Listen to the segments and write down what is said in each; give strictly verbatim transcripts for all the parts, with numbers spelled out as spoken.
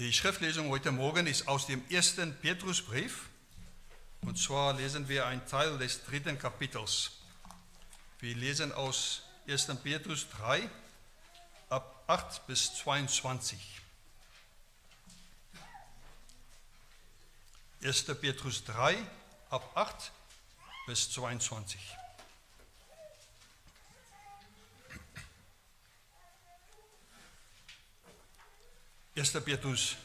Die Schriftlesung heute Morgen ist aus dem ersten Petrusbrief, und zwar lesen wir einen Teil des dritten Kapitels. Wir lesen aus ersten Petrus drei, ab acht bis zweiundzwanzig. ersten Petrus drei, ab acht bis zweiundzwanzig. ersten Petrus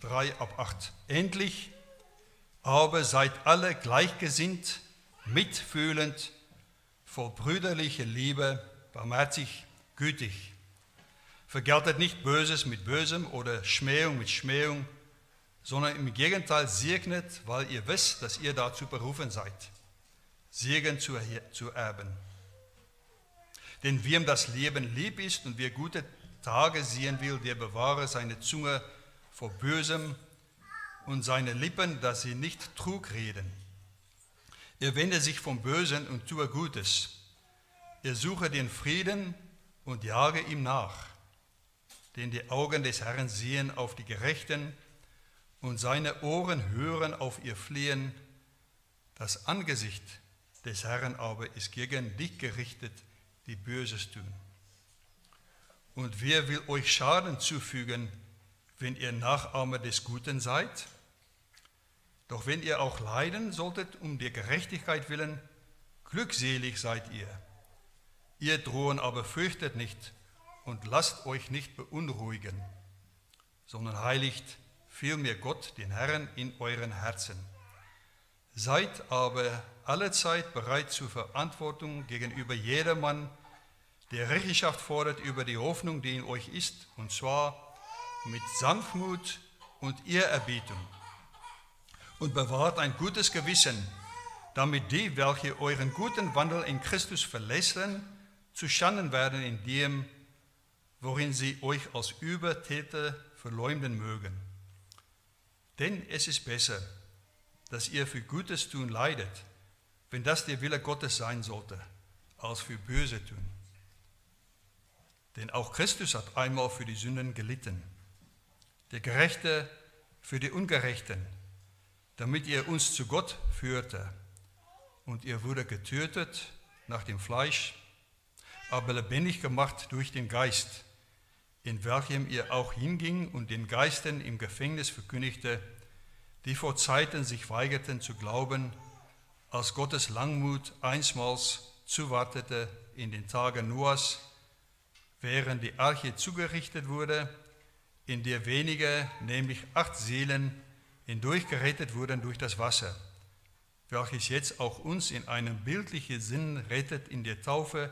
drei, ab acht. Endlich aber seid alle gleichgesinnt, mitfühlend, voll brüderlicher Liebe, barmherzig, gütig. Vergeltet nicht Böses mit Bösem oder Schmähung mit Schmähung, sondern im Gegenteil segnet, weil ihr wisst, dass ihr dazu berufen seid, Segen zu, zu erben. Denn wem das Leben lieb ist und wer gute Tage sehen will, der bewahre seine Zunge vor Bösem und seine Lippen, dass sie nicht Trug reden. Er wende sich vom Bösen und tue Gutes. Er suche den Frieden und jage ihm nach. Denn die Augen des Herrn sehen auf die Gerechten und seine Ohren hören auf ihr Flehen. Das Angesicht des Herrn aber ist gegen dich gerichtet, die Böses tun. Und wer will euch Schaden zufügen, wenn ihr Nachahmer des Guten seid? Doch wenn ihr auch leiden solltet um der Gerechtigkeit willen, glückselig seid ihr. Ihr drohen aber fürchtet nicht und lasst euch nicht beunruhigen, sondern heiligt vielmehr Gott, den Herrn, in euren Herzen. Seid aber allezeit bereit zur Verantwortung gegenüber jedermann, der Rechenschaft fordert über die Hoffnung, die in euch ist, und zwar mit Sanftmut und Ehrerbietung. Und bewahrt ein gutes Gewissen, damit die, welche euren guten Wandel in Christus verletzen, zuschanden werden in dem, worin sie euch als Übeltäter verleumden mögen. Denn es ist besser, dass ihr für Gutes tun leidet, wenn das der Wille Gottes sein sollte, als für Böse tun. Denn auch Christus hat einmal für die Sünden gelitten, der Gerechte für die Ungerechten, damit er uns zu Gott führte. Und er wurde getötet nach dem Fleisch, aber lebendig gemacht durch den Geist, in welchem er auch hinging und den Geistern im Gefängnis verkündigte, die vor Zeiten sich weigerten zu glauben, als Gottes Langmut einstmals zuwartete in den Tagen Noahs, während die Arche zugerichtet wurde, in der wenige, nämlich acht Seelen, hindurchgerettet wurden durch das Wasser, welches jetzt auch uns in einem bildlichen Sinn rettet in der Taufe,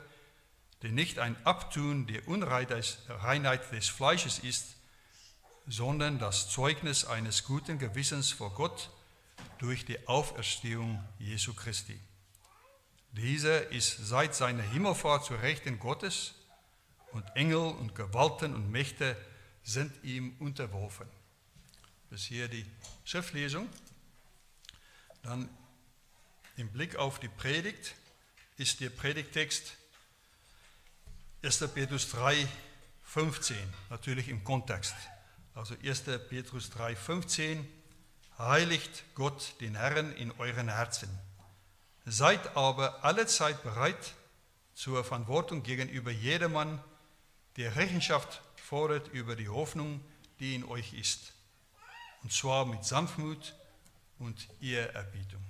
die nicht ein Abtun der Unreinheit des Fleisches ist, sondern das Zeugnis eines guten Gewissens vor Gott durch die Auferstehung Jesu Christi. Dieser ist seit seiner Himmelfahrt zu Rechten Gottes, und Engel und Gewalten und Mächte sind ihm unterworfen. Das ist hier die Schriftlesung. Dann im Blick auf die Predigt ist der Predigttext ersten Petrus drei, fünfzehn, natürlich im Kontext. Also ersten Petrus drei, fünfzehn, heiligt Gott den Herrn in euren Herzen. Seid aber allezeit bereit zur Verantwortung gegenüber jedermann, der Rechenschaft fordert über die Hoffnung, die in euch ist, und zwar mit Sanftmut und Ehrerbietung.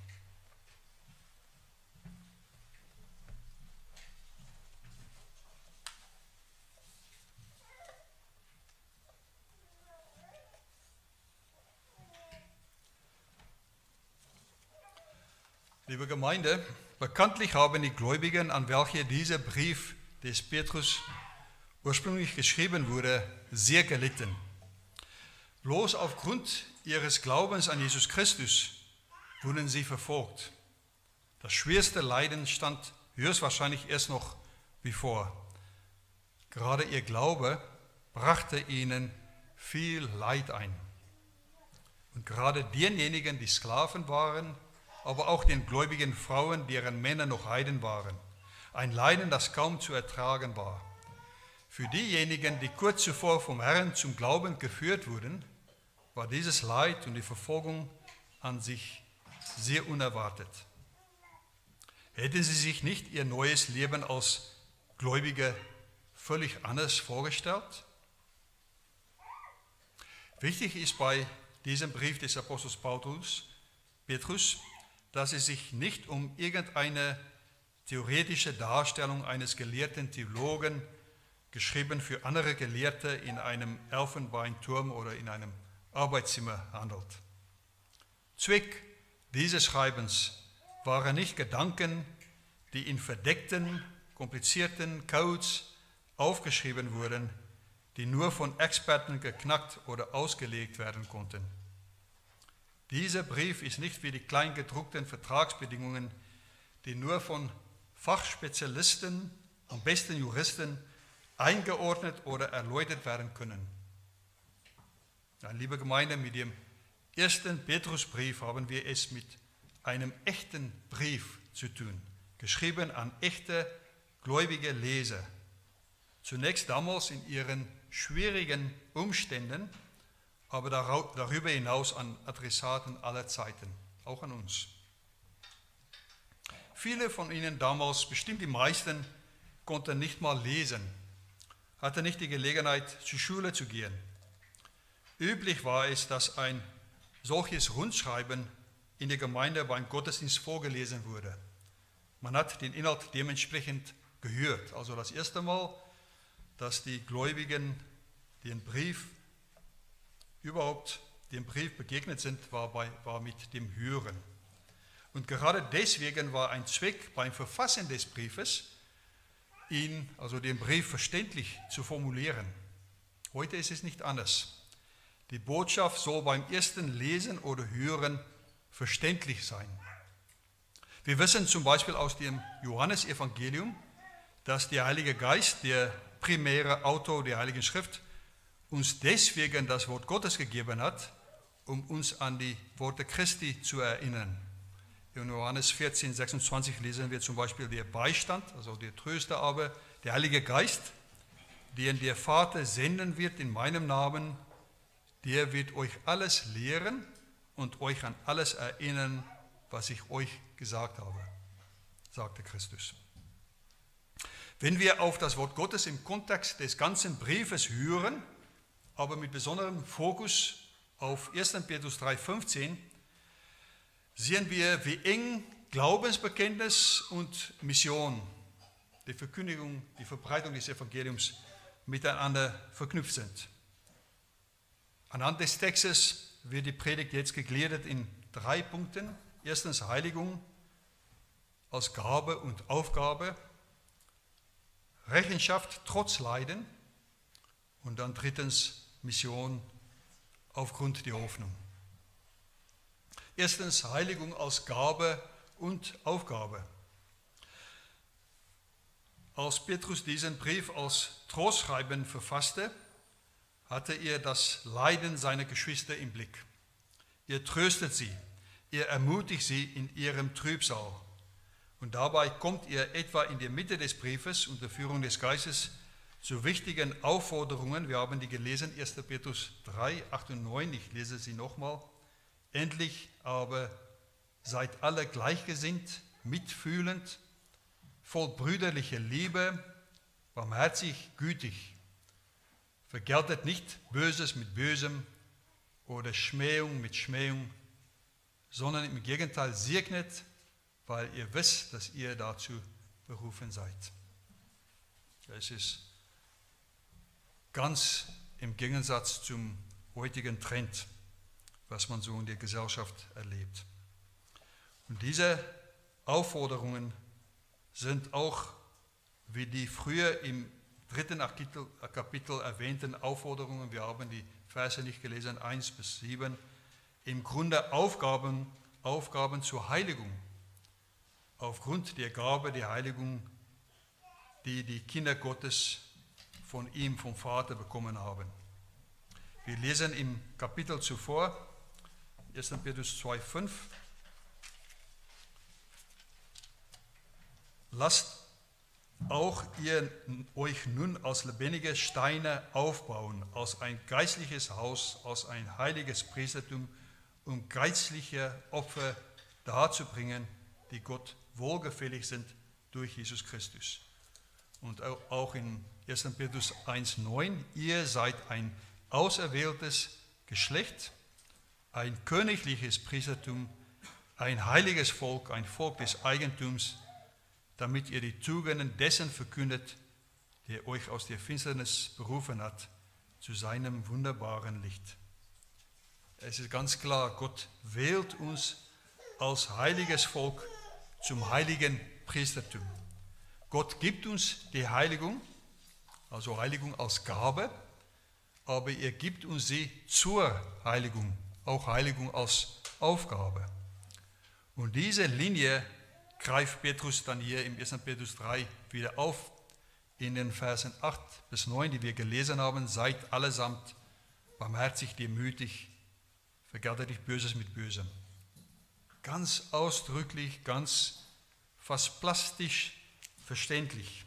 Liebe Gemeinde, bekanntlich haben die Gläubigen, an welche dieser Brief des Petrus ursprünglich geschrieben wurde, sehr gelitten. Bloß aufgrund ihres Glaubens an Jesus Christus wurden sie verfolgt. Das schwerste Leiden stand höchstwahrscheinlich erst noch bevor. Gerade ihr Glaube brachte ihnen viel Leid ein. Und gerade denjenigen, die Sklaven waren, aber auch den gläubigen Frauen, deren Männer noch Heiden waren. Ein Leiden, das kaum zu ertragen war. Für diejenigen, die kurz zuvor vom Herrn zum Glauben geführt wurden, war dieses Leid und die Verfolgung an sich sehr unerwartet. Hätten sie sich nicht ihr neues Leben als Gläubige völlig anders vorgestellt? Wichtig ist bei diesem Brief des Apostels Paulus, Petrus, dass es sich nicht um irgendeine theoretische Darstellung eines gelehrten Theologen, geschrieben für andere Gelehrte in einem Elfenbeinturm oder in einem Arbeitszimmer handelt. Zweck dieses Schreibens waren nicht Gedanken, die in verdeckten, komplizierten Codes aufgeschrieben wurden, die nur von Experten geknackt oder ausgelegt werden konnten. Dieser Brief ist nicht wie die kleingedruckten Vertragsbedingungen, die nur von Fachspezialisten, am besten Juristen, eingeordnet oder erläutert werden können. Ja, liebe Gemeinde, mit dem ersten Petrusbrief haben wir es mit einem echten Brief zu tun, geschrieben an echte gläubige Leser. Zunächst damals in ihren schwierigen Umständen, aber darüber hinaus an Adressaten aller Zeiten, auch an uns. Viele von ihnen damals, bestimmt die meisten, konnten nicht mal lesen, hatten nicht die Gelegenheit, zur Schule zu gehen. Üblich war es, dass ein solches Rundschreiben in der Gemeinde beim Gottesdienst vorgelesen wurde. Man hat den Inhalt dementsprechend gehört. Also das erste Mal, dass die Gläubigen den Brief, überhaupt dem Brief begegnet sind, war, bei, war mit dem Hören. Und gerade deswegen war ein Zweck beim Verfassen des Briefes, ihn, also den Brief verständlich zu formulieren. Heute ist es nicht anders. Die Botschaft soll beim ersten Lesen oder Hören verständlich sein. Wir wissen zum Beispiel aus dem Johannesevangelium, dass der Heilige Geist, der primäre Autor der Heiligen Schrift, uns deswegen das Wort Gottes gegeben hat, um uns an die Worte Christi zu erinnern. In Johannes vierzehn, sechsundzwanzig lesen wir zum Beispiel: Der Beistand, also der Tröster aber, der Heilige Geist, den der Vater senden wird in meinem Namen, der wird euch alles lehren und euch an alles erinnern, was ich euch gesagt habe, sagte Christus. Wenn wir auf das Wort Gottes im Kontext des ganzen Briefes hören, aber mit besonderem Fokus auf ersten Petrus drei fünfzehn, sehen wir, wie eng Glaubensbekenntnis und Mission, die Verkündigung, die Verbreitung des Evangeliums miteinander verknüpft sind. Anhand des Textes wird die Predigt jetzt gegliedert in drei Punkten. Erstens Heiligung als Gabe und Aufgabe, Rechenschaft trotz Leiden und dann drittens Mission aufgrund der Hoffnung. Erstens Heiligung als Gabe und Aufgabe. Als Petrus diesen Brief als Trostschreiben verfasste, hatte er das Leiden seiner Geschwister im Blick. Er tröstet sie, er ermutigt sie in ihrem Trübsal. Und dabei kommt er etwa in der Mitte des Briefes unter Führung des Geistes zu wichtigen Aufforderungen. Wir haben die gelesen, ersten Petrus drei, acht und neun, ich lese sie nochmal. Endlich aber seid alle gleichgesinnt, mitfühlend, voll brüderlicher Liebe, barmherzig, gütig. Vergeltet nicht Böses mit Bösem oder Schmähung mit Schmähung, sondern im Gegenteil segnet, weil ihr wisst, dass ihr dazu berufen seid. Es ist ganz im Gegensatz zum heutigen Trend, was man so in der Gesellschaft erlebt. Und diese Aufforderungen sind auch wie die früher im dritten Kapitel erwähnten Aufforderungen, wir haben die Verse nicht gelesen, eins bis sieben, im Grunde Aufgaben, Aufgaben zur Heiligung, aufgrund der Gabe der Heiligung, die die Kinder Gottes von ihm, vom Vater bekommen haben. Wir lesen im Kapitel zuvor, ersten Petrus zwei, fünf, lasst auch ihr euch nun aus lebendigen Steinen aufbauen, aus ein geistliches Haus, aus ein heiliges Priestertum, um geistliche Opfer darzubringen, die Gott wohlgefällig sind durch Jesus Christus. Und auch in erster Petrus eins neun, ihr seid ein auserwähltes Geschlecht, ein königliches Priestertum, ein heiliges Volk, ein Volk des Eigentums, damit ihr die Tugenden dessen verkündet, der euch aus der Finsternis berufen hat, zu seinem wunderbaren Licht. Es ist ganz klar, Gott wählt uns als heiliges Volk zum heiligen Priestertum. Gott gibt uns die Heiligung, also Heiligung als Gabe, aber er gibt uns sie zur Heiligung, auch Heiligung als Aufgabe. Und diese Linie greift Petrus dann hier im erster Petrus drei wieder auf, in den Versen acht bis neun, die wir gelesen haben. Seid allesamt barmherzig, demütig, vergeltet nicht Böses mit Bösem. Ganz ausdrücklich, ganz fast plastisch verständlich.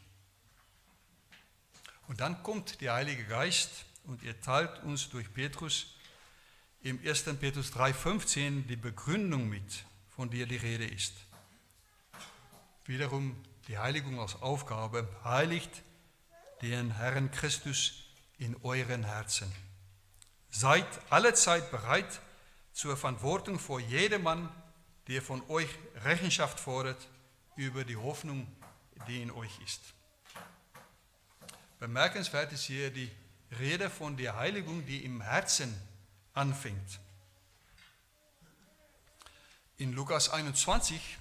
Und dann kommt der Heilige Geist und er teilt uns durch Petrus im erster Petrus drei fünfzehn die Begründung mit, von der die Rede ist. Wiederum die Heiligung als Aufgabe. Heiligt den Herrn Christus in euren Herzen. Seid allezeit bereit zur Verantwortung vor jedermann, der von euch Rechenschaft fordert über die Hoffnung, die in euch ist. Bemerkenswert ist hier die Rede von der Heiligung, die im Herzen anfängt. In Lukas einundzwanzig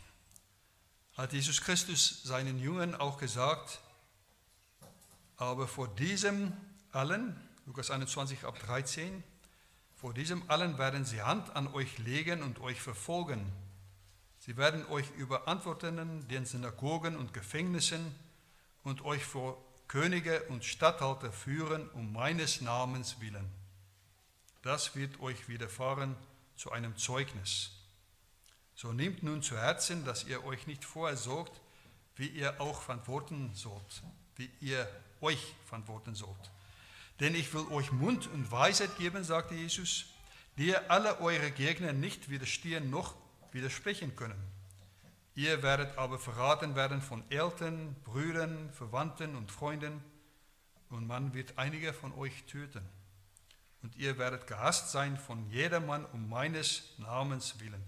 hat Jesus Christus seinen Jüngern auch gesagt, aber vor diesem allen, Lukas einundzwanzig ab dreizehn, vor diesem allen werden sie Hand an euch legen und euch verfolgen. Sie werden euch überantworten den Synagogen und Gefängnissen und euch vor Könige und Statthalter führen, um meines Namens willen. Das wird euch widerfahren zu einem Zeugnis. So nehmt nun zu Herzen, dass ihr euch nicht vorsorgt, wie ihr auch verantworten sollt, wie ihr euch verantworten sollt. Denn ich will euch Mund und Weisheit geben, sagte Jesus, der alle eure Gegner nicht widerstehen noch widersprechen können. Ihr werdet aber verraten werden von Eltern, Brüdern, Verwandten und Freunden, und man wird einige von euch töten. Und ihr werdet gehasst sein von jedermann um meines Namens willen.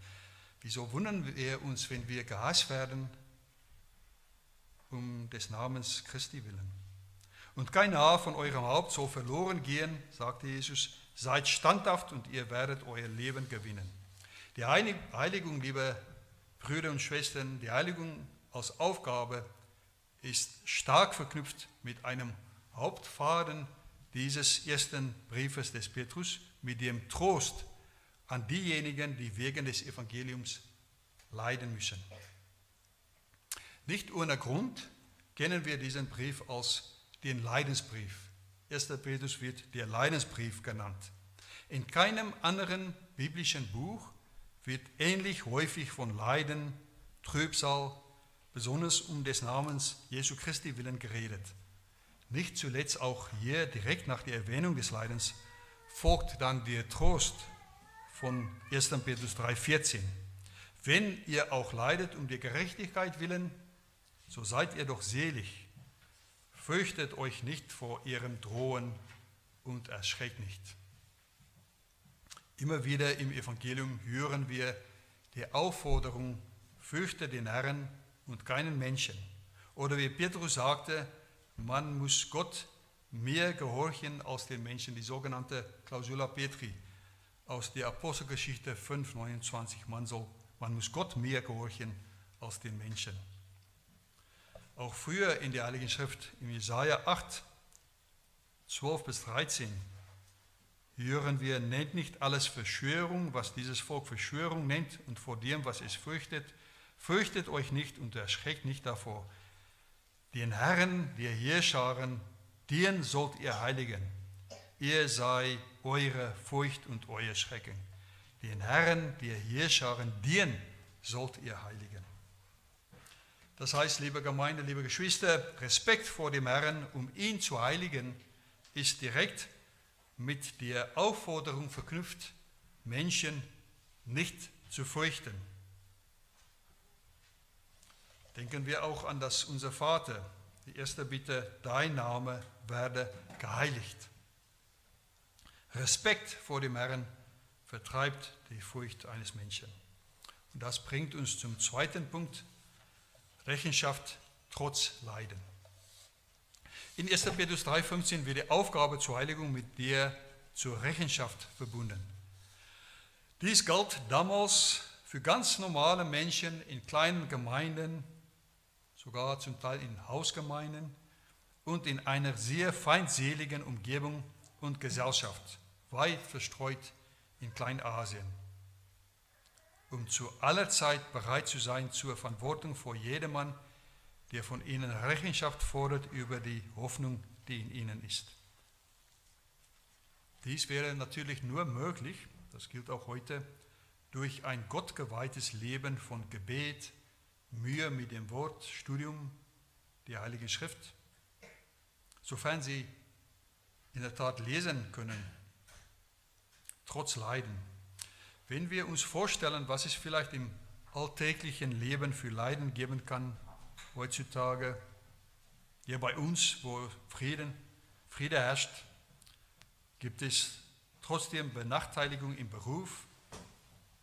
Wieso wundern wir uns, wenn wir gehasst werden, um des Namens Christi willen? Und kein Haar von eurem Haupt soll verloren gehen, sagte Jesus, seid standhaft und ihr werdet euer Leben gewinnen. Die Heiligung, liebe Brüder und Schwestern, die Heiligung als Aufgabe ist stark verknüpft mit einem Hauptfaden dieses ersten Briefes des Petrus, mit dem Trost an diejenigen, die wegen des Evangeliums leiden müssen. Nicht ohne Grund kennen wir diesen Brief als den Leidensbrief. erster Petrus wird der Leidensbrief genannt. In keinem anderen biblischen Buch wird ähnlich häufig von Leiden, Trübsal, besonders um des Namens Jesu Christi willen geredet. Nicht zuletzt auch hier, direkt nach der Erwähnung des Leidens, folgt dann der Trost von erster Petrus drei vierzehn. Wenn ihr auch leidet um der Gerechtigkeit willen, so seid ihr doch selig. Fürchtet euch nicht vor ihrem Drohen und erschreckt nicht. Immer wieder im Evangelium hören wir die Aufforderung, fürchte den Herrn und keinen Menschen. Oder wie Petrus sagte, man muss Gott mehr gehorchen als den Menschen, die sogenannte Clausula Petri aus der Apostelgeschichte fünf neunundzwanzig, man, soll, man muss Gott mehr gehorchen als den Menschen. Auch früher in der Heiligen Schrift, in Jesaja acht, zwölf bis dreizehn, hören wir, nennt nicht alles Verschwörung, was dieses Volk Verschwörung nennt, und vor dem, was es fürchtet, fürchtet euch nicht und erschreckt nicht davor. Den Herrn, der Heerscharen, den sollt ihr heiligen. Er sei eure Furcht und euer Schrecken. Den Herrn, der Heerscharen, den sollt ihr heiligen. Das heißt, liebe Gemeinde, liebe Geschwister, Respekt vor dem Herrn, um ihn zu heiligen, ist direkt mit der Aufforderung verknüpft, Menschen nicht zu fürchten. Denken wir auch an das Unser Vater. Die erste Bitte, dein Name werde geheiligt. Respekt vor dem Herrn vertreibt die Furcht eines Menschen. Und das bringt uns zum zweiten Punkt, Rechenschaft trotz Leiden. In erster Petrus drei fünfzehn wird die Aufgabe zur Heiligung mit der zur Rechenschaft verbunden. Dies galt damals für ganz normale Menschen in kleinen Gemeinden, sogar zum Teil in Hausgemeinden und in einer sehr feindseligen Umgebung und Gesellschaft, weit verstreut in Kleinasien, um zu aller Zeit bereit zu sein zur Verantwortung vor jedermann, der von ihnen Rechenschaft fordert über die Hoffnung, die in ihnen ist. Dies wäre natürlich nur möglich, das gilt auch heute, durch ein gottgeweihtes Leben von Gebet, Mühe mit dem Wort, Studium der Heiligen Schrift, sofern sie in der Tat lesen können, trotz Leiden. Wenn wir uns vorstellen, was es vielleicht im alltäglichen Leben für Leiden geben kann, heutzutage, hier bei uns, wo Frieden, Friede herrscht, gibt es trotzdem Benachteiligung im Beruf,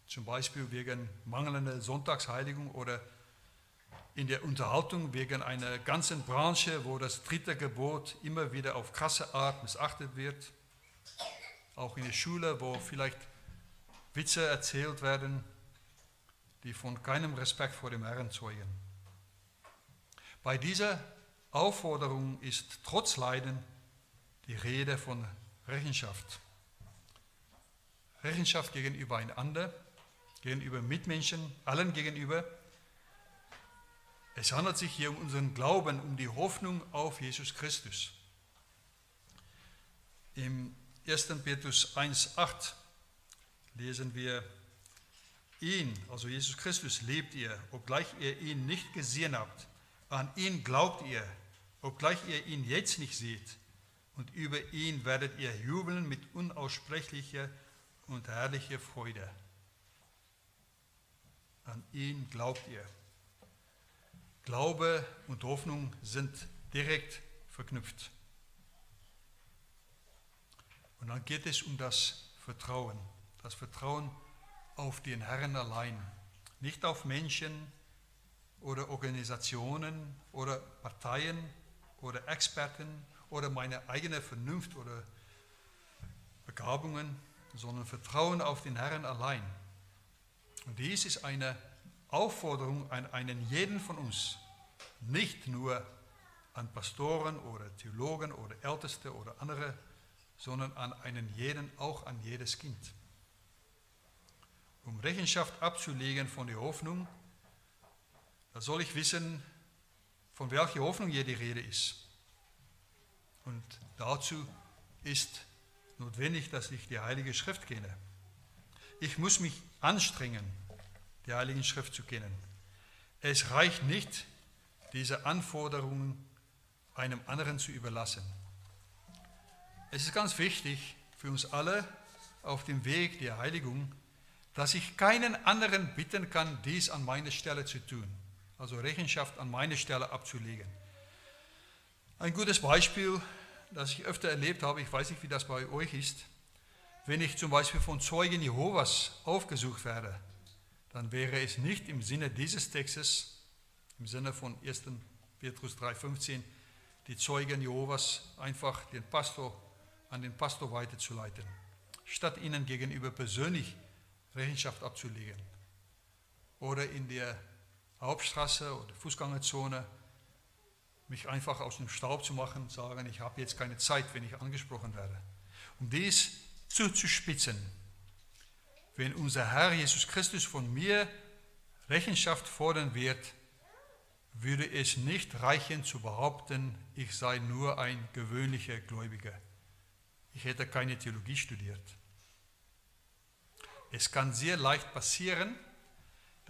zum Beispiel wegen mangelnder Sonntagsheiligung oder in der Unterhaltung wegen einer ganzen Branche, wo das dritte Gebot immer wieder auf krasse Art missachtet wird, auch in der Schule, wo vielleicht Witze erzählt werden, die von keinem Respekt vor dem Herrn zeugen. Bei dieser Aufforderung ist trotz Leiden die Rede von Rechenschaft. Rechenschaft gegenüber einander, gegenüber Mitmenschen, allen gegenüber. Es handelt sich hier um unseren Glauben, um die Hoffnung auf Jesus Christus. Im erster Petrus eins acht lesen wir, ihn, also Jesus Christus, liebt ihr, obgleich ihr ihn nicht gesehen habt. An ihn glaubt ihr, obgleich ihr ihn jetzt nicht seht. Und über ihn werdet ihr jubeln mit unaussprechlicher und herrlicher Freude. An ihn glaubt ihr. Glaube und Hoffnung sind direkt verknüpft. Und dann geht es um das Vertrauen. Das Vertrauen auf den Herrn allein. Nicht auf Menschen oder Organisationen oder Parteien oder Experten oder meine eigene Vernunft oder Begabungen, sondern Vertrauen auf den Herrn allein. Und dies ist eine Aufforderung an einen jeden von uns, nicht nur an Pastoren oder Theologen oder Älteste oder andere, sondern an einen jeden, auch an jedes Kind. Um Rechenschaft abzulegen von der Hoffnung, da soll ich wissen, von welcher Hoffnung hier die Rede ist. Und dazu ist notwendig, dass ich die Heilige Schrift kenne. Ich muss mich anstrengen, die Heilige Schrift zu kennen. Es reicht nicht, diese Anforderungen einem anderen zu überlassen. Es ist ganz wichtig für uns alle auf dem Weg der Heiligung, dass ich keinen anderen bitten kann, dies an meine Stelle zu tun, also Rechenschaft an meine Stelle abzulegen. Ein gutes Beispiel, das ich öfter erlebt habe, ich weiß nicht, wie das bei euch ist, wenn ich zum Beispiel von Zeugen Jehovas aufgesucht werde, dann wäre es nicht im Sinne dieses Textes, im Sinne von erster Petrus drei fünfzehn, die Zeugen Jehovas einfach den Pastor, an den Pastor weiterzuleiten, statt ihnen gegenüber persönlich Rechenschaft abzulegen. Oder in der Hauptstraße oder Fußgängerzone mich einfach aus dem Staub zu machen, sagen, ich habe jetzt keine Zeit, wenn ich angesprochen werde. Um dies zuzuspitzen, wenn unser Herr Jesus Christus von mir Rechenschaft fordern wird, würde es nicht reichen zu behaupten, ich sei nur ein gewöhnlicher Gläubiger. Ich hätte keine Theologie studiert. Es kann sehr leicht passieren,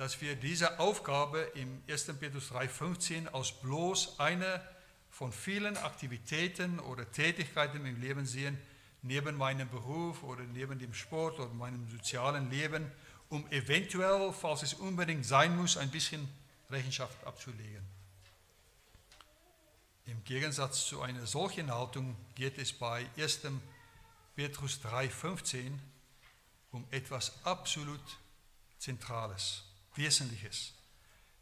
dass wir diese Aufgabe im ersten Petrusbrief fünfzehn als bloß eine von vielen Aktivitäten oder Tätigkeiten im Leben sehen, neben meinem Beruf oder neben dem Sport oder meinem sozialen Leben, um eventuell, falls es unbedingt sein muss, ein bisschen Rechenschaft abzulegen. Im Gegensatz zu einer solchen Haltung geht es bei ersten Petrus drei fünfzehn um etwas absolut Zentrales, Wesentliches.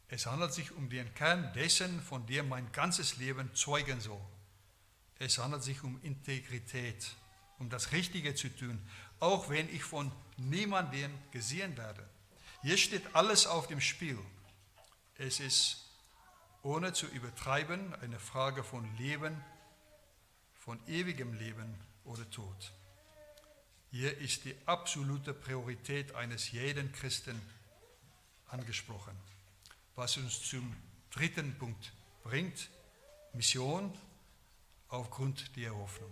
Es handelt sich um den Kern dessen, von dem mein ganzes Leben zeugen soll. Es handelt sich um Integrität, um das Richtige zu tun, auch wenn ich von niemandem gesehen werde. Hier steht alles auf dem Spiel. Es ist, ohne zu übertreiben, eine Frage von Leben, von ewigem Leben oder Tod. Hier ist die absolute Priorität eines jeden Christen angesprochen. Was uns zum dritten Punkt bringt, Mission aufgrund der Hoffnung.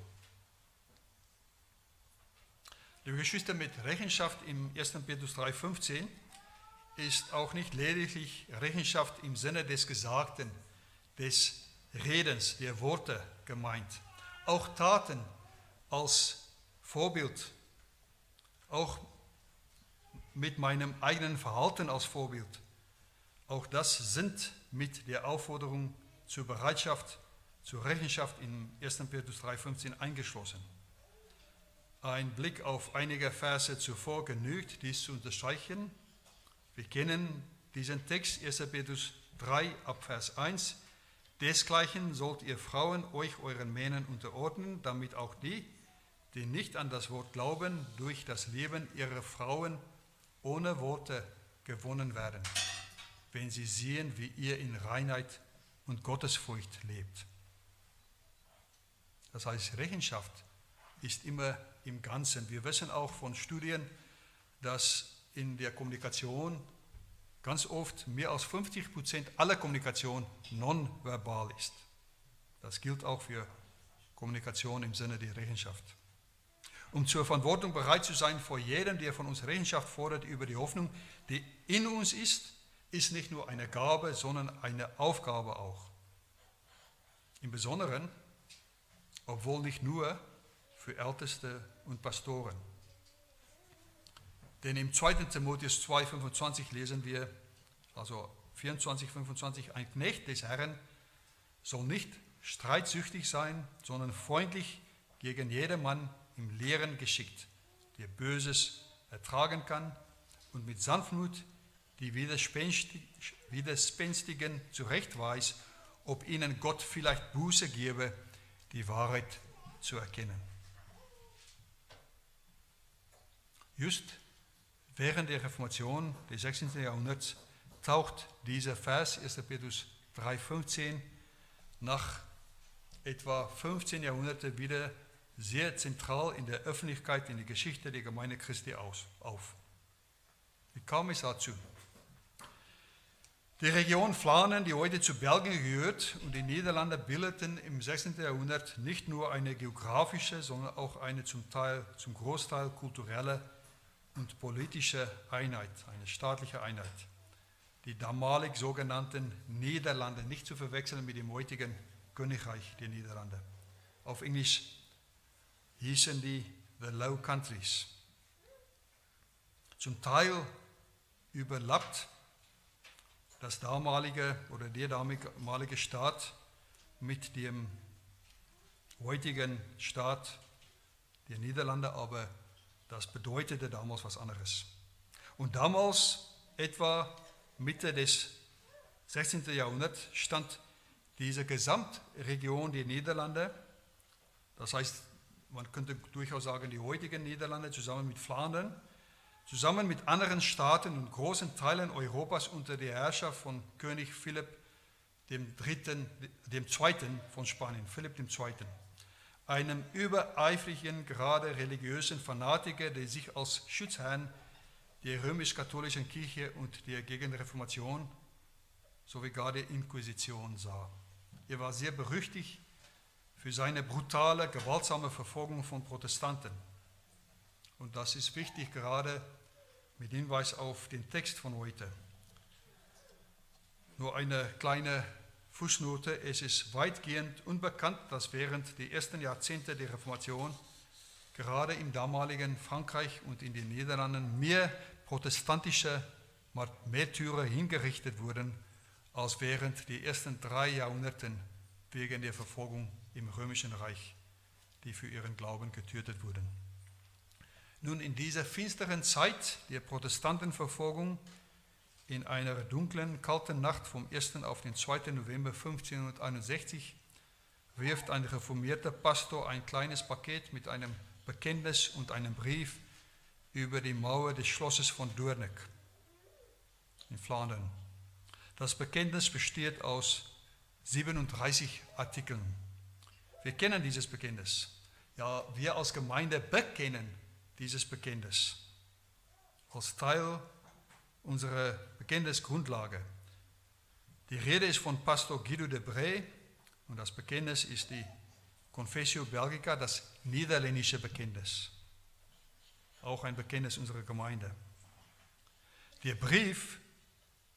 Die Geschichte mit Rechenschaft im ersten Petrus drei fünfzehn ist auch nicht lediglich Rechenschaft im Sinne des Gesagten, des Redens, der Worte gemeint. Auch Taten als Vorbild, auch mit meinem eigenen Verhalten als Vorbild. Auch das sind mit der Aufforderung zur Bereitschaft, zur Rechenschaft in ersten Petrus drei fünfzehn eingeschlossen. Ein Blick auf einige Verse zuvor genügt, dies zu unterstreichen. Wir kennen diesen Text, ersten Petrus drei ab Vers eins. Desgleichen sollt ihr Frauen euch euren Männern unterordnen, damit auch die, die nicht an das Wort glauben, durch das Leben ihrer Frauen ohne Worte gewonnen werden, wenn sie sehen, wie ihr in Reinheit und Gottesfurcht lebt. Das heißt, Rechenschaft ist immer im Ganzen. Wir wissen auch von Studien, dass in der Kommunikation ganz oft mehr als fünfzig Prozent aller Kommunikation nonverbal ist. Das gilt auch für Kommunikation im Sinne der Rechenschaft. Um zur Verantwortung bereit zu sein vor jedem, der von uns Rechenschaft fordert über die Hoffnung, die in uns ist, ist nicht nur eine Gabe, sondern eine Aufgabe auch. Im Besonderen, obwohl nicht nur, für Älteste und Pastoren. Denn im zweiten Timotheus zwei fünfundzwanzig lesen wir, also vierundzwanzig, fünfundzwanzig, ein Knecht des Herrn soll nicht streitsüchtig sein, sondern freundlich gegen jedermann im Lehren geschickt, der Böses ertragen kann und mit Sanftmut die Widerspenstigen zurechtweist, ob ihnen Gott vielleicht Buße gebe, die Wahrheit zu erkennen. Just während der Reformation des sechzehnten Jahrhunderts taucht dieser Vers ersten Petrus drei fünfzehn nach etwa fünfzehn Jahrhunderten wieder sehr zentral in der Öffentlichkeit, in der Geschichte der Gemeinde Christi auf. Wie kam es dazu? Die Region Flandern, die heute zu Belgien gehört, und die Niederlande bildeten im sechzehnten Jahrhundert nicht nur eine geografische, sondern auch eine zum Teil, zum Großteil kulturelle und politische Einheit, eine staatliche Einheit. Die damalig sogenannten Niederlande, nicht zu verwechseln mit dem heutigen Königreich der Niederlande. Auf Englisch hießen die The Low Countries. Zum Teil überlappt das damalige oder der damalige Staat mit dem heutigen Staat der Niederlande, aber das bedeutete damals was anderes. Und damals, etwa Mitte des sechzehnten Jahrhunderts, stand diese Gesamtregion der Niederlande, das heißt, man könnte durchaus sagen, die heutigen Niederlande zusammen mit Flandern, zusammen mit anderen Staaten und großen Teilen Europas unter der Herrschaft von König Philipp dem Zweiten von Spanien, Philipp der Zweite, einem übereifrigen, gerade religiösen Fanatiker, der sich als Schutzherrn der römisch-katholischen Kirche und der Gegenreformation sowie gar der Inquisition sah. Er war sehr berüchtigt für seine brutale, gewaltsame Verfolgung von Protestanten. Und das ist wichtig, gerade mit Hinweis auf den Text von heute. Nur eine kleine Fußnote, es ist weitgehend unbekannt, dass während der ersten Jahrzehnte der Reformation gerade im damaligen Frankreich und in den Niederlanden mehr protestantische Märtyrer hingerichtet wurden, als während der ersten drei Jahrhunderten wegen der Verfolgung im Römischen Reich, die für ihren Glauben getötet wurden. Nun in dieser finsteren Zeit der Protestantenverfolgung, in einer dunklen, kalten Nacht vom ersten auf den zweiten November fünfzehnhunderteinundsechzig wirft ein reformierter Pastor ein kleines Paket mit einem Bekenntnis und einem Brief über die Mauer des Schlosses von Doornik in Flandern. Das Bekenntnis besteht aus siebenunddreißig Artikeln. Wir kennen dieses Bekenntnis. Ja, wir als Gemeinde bekennen dieses Bekenntnis als Teil unserer Bekenntnisgrundlage. Die Rede ist von Pastor Guido de Bray und das Bekenntnis ist die Confessio Belgica, das niederländische Bekenntnis. Auch ein Bekenntnis unserer Gemeinde. Der Brief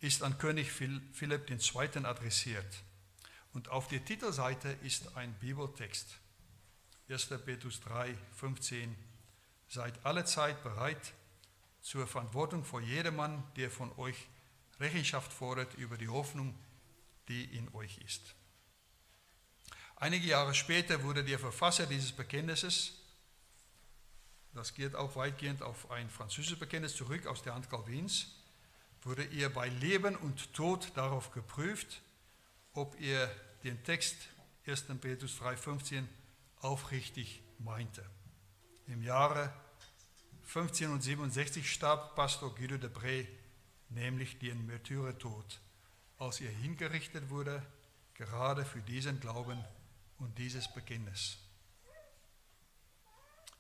ist an König Philipp der Zweite adressiert und auf der Titelseite ist ein Bibeltext. erster Petrus drei, fünfzehn. Seid alle Zeit bereit zur Verantwortung vor jedermann, der von euch Rechenschaft fordert über die Hoffnung, die in euch ist. Einige Jahre später wurde der Verfasser dieses Bekenntnisses, das geht auch weitgehend auf ein französisches Bekenntnis zurück aus der Hand Calvins, wurde ihr bei Leben und Tod darauf geprüft, ob ihr den Text erster Petrus drei, fünfzehn aufrichtig meinte. Im Jahre fünfzehnhundertsiebenundsechzig starb Pastor Guido de Bray, nämlich den Märtyrertod, als er hingerichtet wurde, gerade für diesen Glauben und dieses Bekenntnis.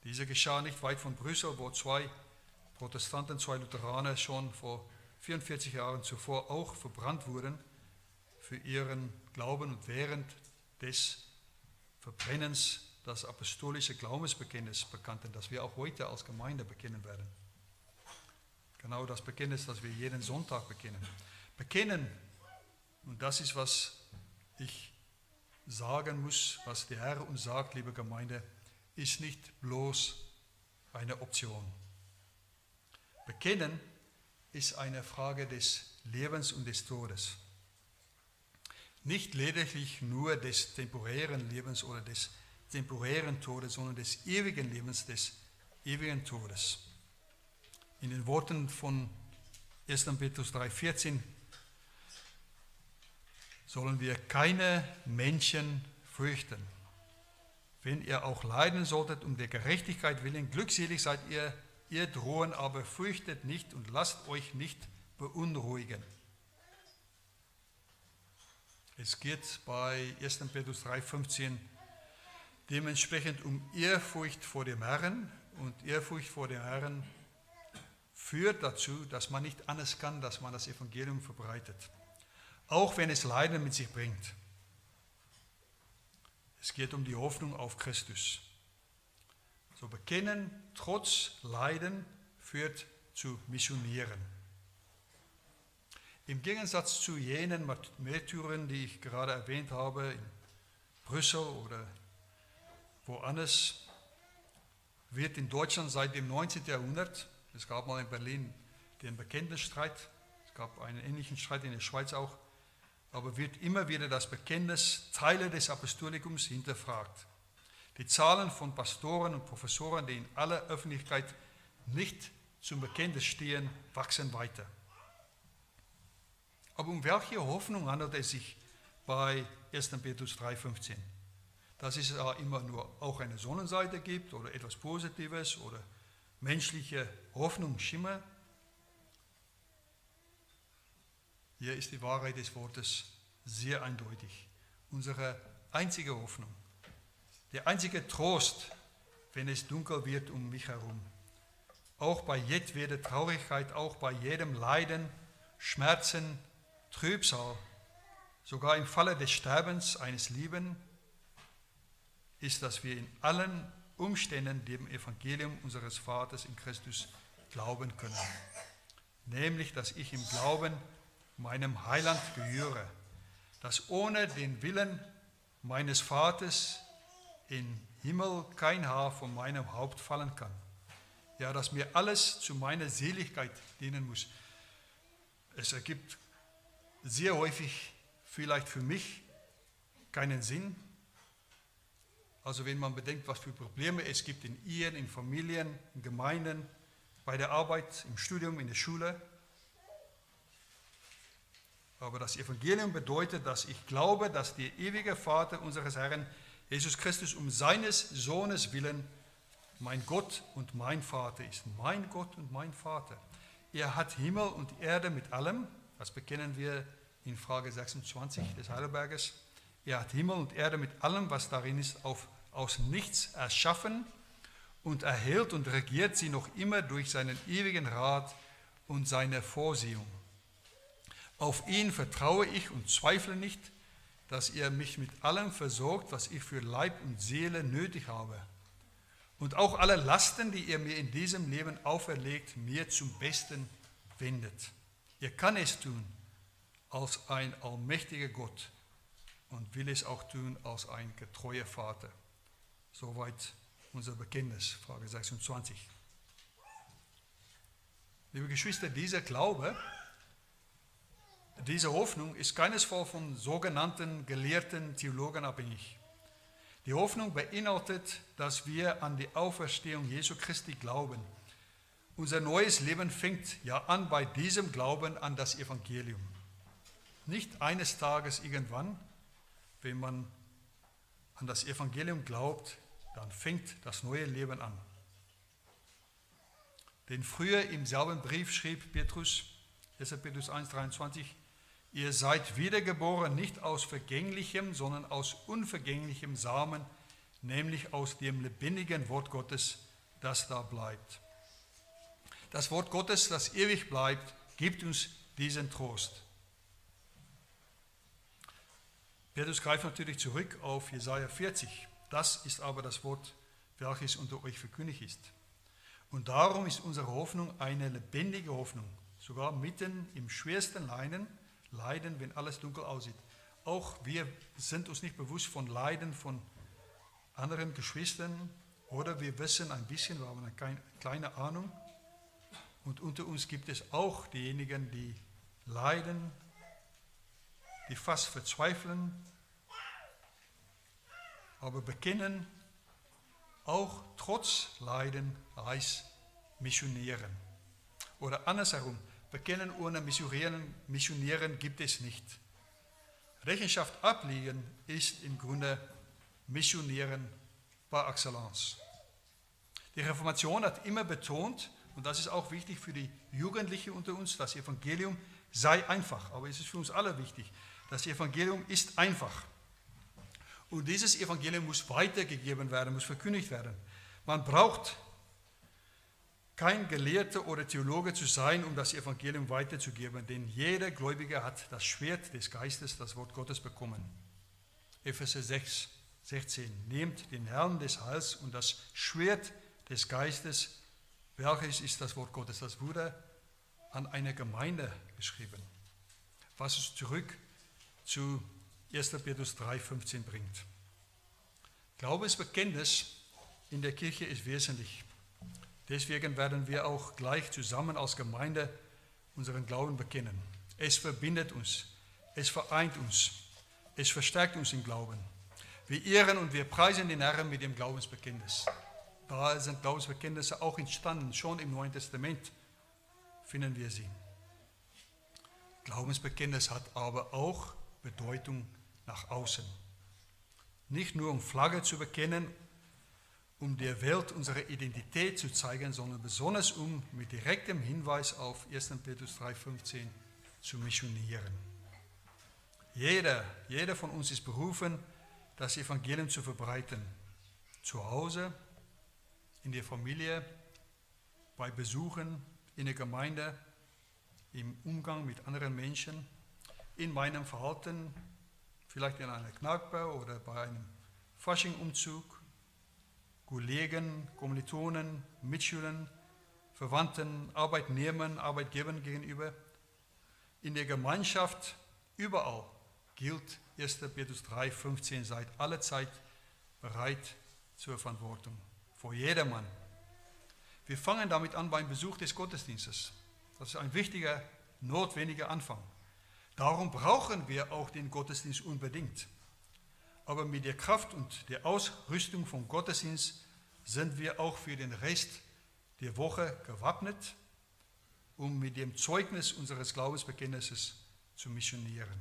Diese geschah nicht weit von Brüssel, wo zwei Protestanten, zwei Lutheraner schon vor vierundvierzig Jahren zuvor auch verbrannt wurden für ihren Glauben und während des Verbrennens das apostolische Glaubensbekenntnis bekannten, das wir auch heute als Gemeinde bekennen werden. Genau das Bekenntnis, das wir jeden Sonntag bekennen. Bekennen, und das ist, was ich sagen muss, was der Herr uns sagt, liebe Gemeinde, ist nicht bloß eine Option. Bekennen ist eine Frage des Lebens und des Todes. Nicht lediglich nur des temporären Lebens oder des temporären Todes, sondern des ewigen Lebens, des ewigen Todes. In den Worten von erster Petrus drei, vierzehn sollen wir keine Menschen fürchten. Wenn ihr auch leiden solltet um der Gerechtigkeit willen, glückselig seid ihr, ihr drohen, aber fürchtet nicht und lasst euch nicht beunruhigen. Es geht bei erster Petrus drei, fünfzehn dementsprechend um Ehrfurcht vor dem Herrn, und Ehrfurcht vor dem Herrn führt dazu, dass man nicht anders kann, dass man das Evangelium verbreitet, auch wenn es Leiden mit sich bringt. Es geht um die Hoffnung auf Christus. So bekennen trotz Leiden führt zu Missionieren. Im Gegensatz zu jenen Märtyrern, die ich gerade erwähnt habe, in Brüssel oder woanders, wird in Deutschland seit dem neunzehnten Jahrhundert, es gab mal in Berlin den Bekenntnisstreit, es gab einen ähnlichen Streit in der Schweiz auch, aber wird immer wieder das Bekenntnis Teile des Apostolikums hinterfragt. Die Zahlen von Pastoren und Professoren, die in aller Öffentlichkeit nicht zum Bekenntnis stehen, wachsen weiter. Aber um welche Hoffnung handelt es sich bei erster Petrus drei, fünfzehn? Dass es da immer nur auch eine Sonnenseite gibt oder etwas Positives oder menschliche Hoffnung, Schimmer. Hier ist die Wahrheit des Wortes sehr eindeutig. Unsere einzige Hoffnung, der einzige Trost, wenn es dunkel wird um mich herum. Auch bei jedweder Traurigkeit, auch bei jedem Leiden, Schmerzen, Trübsal, sogar im Falle des Sterbens eines Lieben, ist, dass wir in allen Umständen dem Evangelium unseres Vaters in Christus glauben können. Nämlich, dass ich im Glauben meinem Heiland gehöre, dass ohne den Willen meines Vaters im Himmel kein Haar von meinem Haupt fallen kann. Ja, dass mir alles zu meiner Seligkeit dienen muss. Es ergibt sehr häufig vielleicht für mich keinen Sinn. Also wenn man bedenkt, was für Probleme es gibt in Ehen, in Familien, in Gemeinden, bei der Arbeit, im Studium, in der Schule. Aber das Evangelium bedeutet, dass ich glaube, dass der ewige Vater unseres Herrn Jesus Christus um seines Sohnes willen mein Gott und mein Vater ist. Mein Gott und mein Vater. Er hat Himmel und Erde mit allem, das bekennen wir in Frage sechsundzwanzig des Heidelbergers. Er hat Himmel und Erde mit allem, was darin ist, auf, aus nichts erschaffen und erhält und regiert sie noch immer durch seinen ewigen Rat und seine Vorsehung. Auf ihn vertraue ich und zweifle nicht, dass er mich mit allem versorgt, was ich für Leib und Seele nötig habe. Und auch alle Lasten, die er mir in diesem Leben auferlegt, mir zum Besten wendet. Er kann es tun als ein allmächtiger Gott und will es auch tun als ein getreuer Vater. Soweit unser Bekenntnis, Frage sechsundzwanzig. Liebe Geschwister, dieser Glaube, diese Hoffnung ist keinesfalls von sogenannten gelehrten Theologen abhängig. Die Hoffnung beinhaltet, dass wir an die Auferstehung Jesu Christi glauben. Unser neues Leben fängt ja an bei diesem Glauben an das Evangelium. Nicht eines Tages irgendwann, wenn man an das Evangelium glaubt, dann fängt das neue Leben an. Denn früher im selben Brief schrieb Petrus, erster Petrus eins dreiundzwanzig, ihr seid wiedergeboren, nicht aus vergänglichem, sondern aus unvergänglichem Samen, nämlich aus dem lebendigen Wort Gottes, das da bleibt. Das Wort Gottes, das ewig bleibt, gibt uns diesen Trost. Petrus greift natürlich zurück auf Jesaja vierzig. Das ist aber das Wort, welches unter euch verkündigt ist. Und darum ist unsere Hoffnung eine lebendige Hoffnung, sogar mitten im schwersten Leiden, Leiden, wenn alles dunkel aussieht. Auch wir sind uns nicht bewusst von Leiden von anderen Geschwistern oder wir wissen ein bisschen, wir haben eine kleine Ahnung. Und unter uns gibt es auch diejenigen, die leiden, die fast verzweifeln, aber bekennen, auch trotz Leiden heißt missionieren. Oder andersherum, Bekennen ohne Missionieren, Missionieren gibt es nicht. Rechenschaft ablegen ist im Grunde Missionieren par excellence. Die Reformation hat immer betont, und das ist auch wichtig für die Jugendlichen unter uns, das Evangelium sei einfach. Aber es ist für uns alle wichtig. Das Evangelium ist einfach. Und dieses Evangelium muss weitergegeben werden, muss verkündigt werden. Man braucht kein Gelehrter oder Theologe zu sein, um das Evangelium weiterzugeben, denn jeder Gläubige hat das Schwert des Geistes, das Wort Gottes, bekommen. Epheser sechs sechzehn, nehmt den Helm des Heils und das Schwert des Geistes, welches ist das Wort Gottes. Das wurde an eine Gemeinde geschrieben, was es zurück zu erster Petrus drei fünfzehn bringt. Glaubensbekenntnis in der Kirche ist wesentlich. Deswegen werden wir auch gleich zusammen als Gemeinde unseren Glauben bekennen. Es verbindet uns, es vereint uns, es verstärkt uns im Glauben. Wir ehren und wir preisen den Herrn mit dem Glaubensbekenntnis. Da sind Glaubensbekenntnisse auch entstanden, schon im Neuen Testament finden wir sie. Glaubensbekenntnis hat aber auch Bedeutung nach außen. Nicht nur um Flagge zu bekennen, um der Welt unsere Identität zu zeigen, sondern besonders um mit direktem Hinweis auf erster Petrus drei fünfzehn zu missionieren. Jeder, jeder von uns ist berufen, das Evangelium zu verbreiten. Zu Hause, in der Familie, bei Besuchen, in der Gemeinde, im Umgang mit anderen Menschen, in meinem Verhalten, vielleicht in einer Kneipe oder bei einem Faschingumzug, Kollegen, Kommilitonen, Mitschülern, Verwandten, Arbeitnehmern, Arbeitgebern gegenüber. in der Gemeinschaft überall gilt erster Petrus drei, fünfzehn, seid alle Zeit bereit zur Verantwortung, vor jedermann. Wir fangen damit an beim Besuch des Gottesdienstes. Das ist ein wichtiger, notwendiger Anfang. Darum brauchen wir auch den Gottesdienst unbedingt. Aber mit der Kraft und der Ausrüstung vom Gottesdienst sind wir auch für den Rest der Woche gewappnet, um mit dem Zeugnis unseres Glaubensbekenntnisses zu missionieren,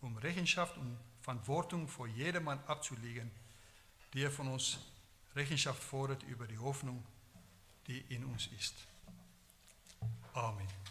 um Rechenschaft und Verantwortung vor jedermann abzulegen, der von uns Rechenschaft fordert über die Hoffnung, die in uns ist. Amen.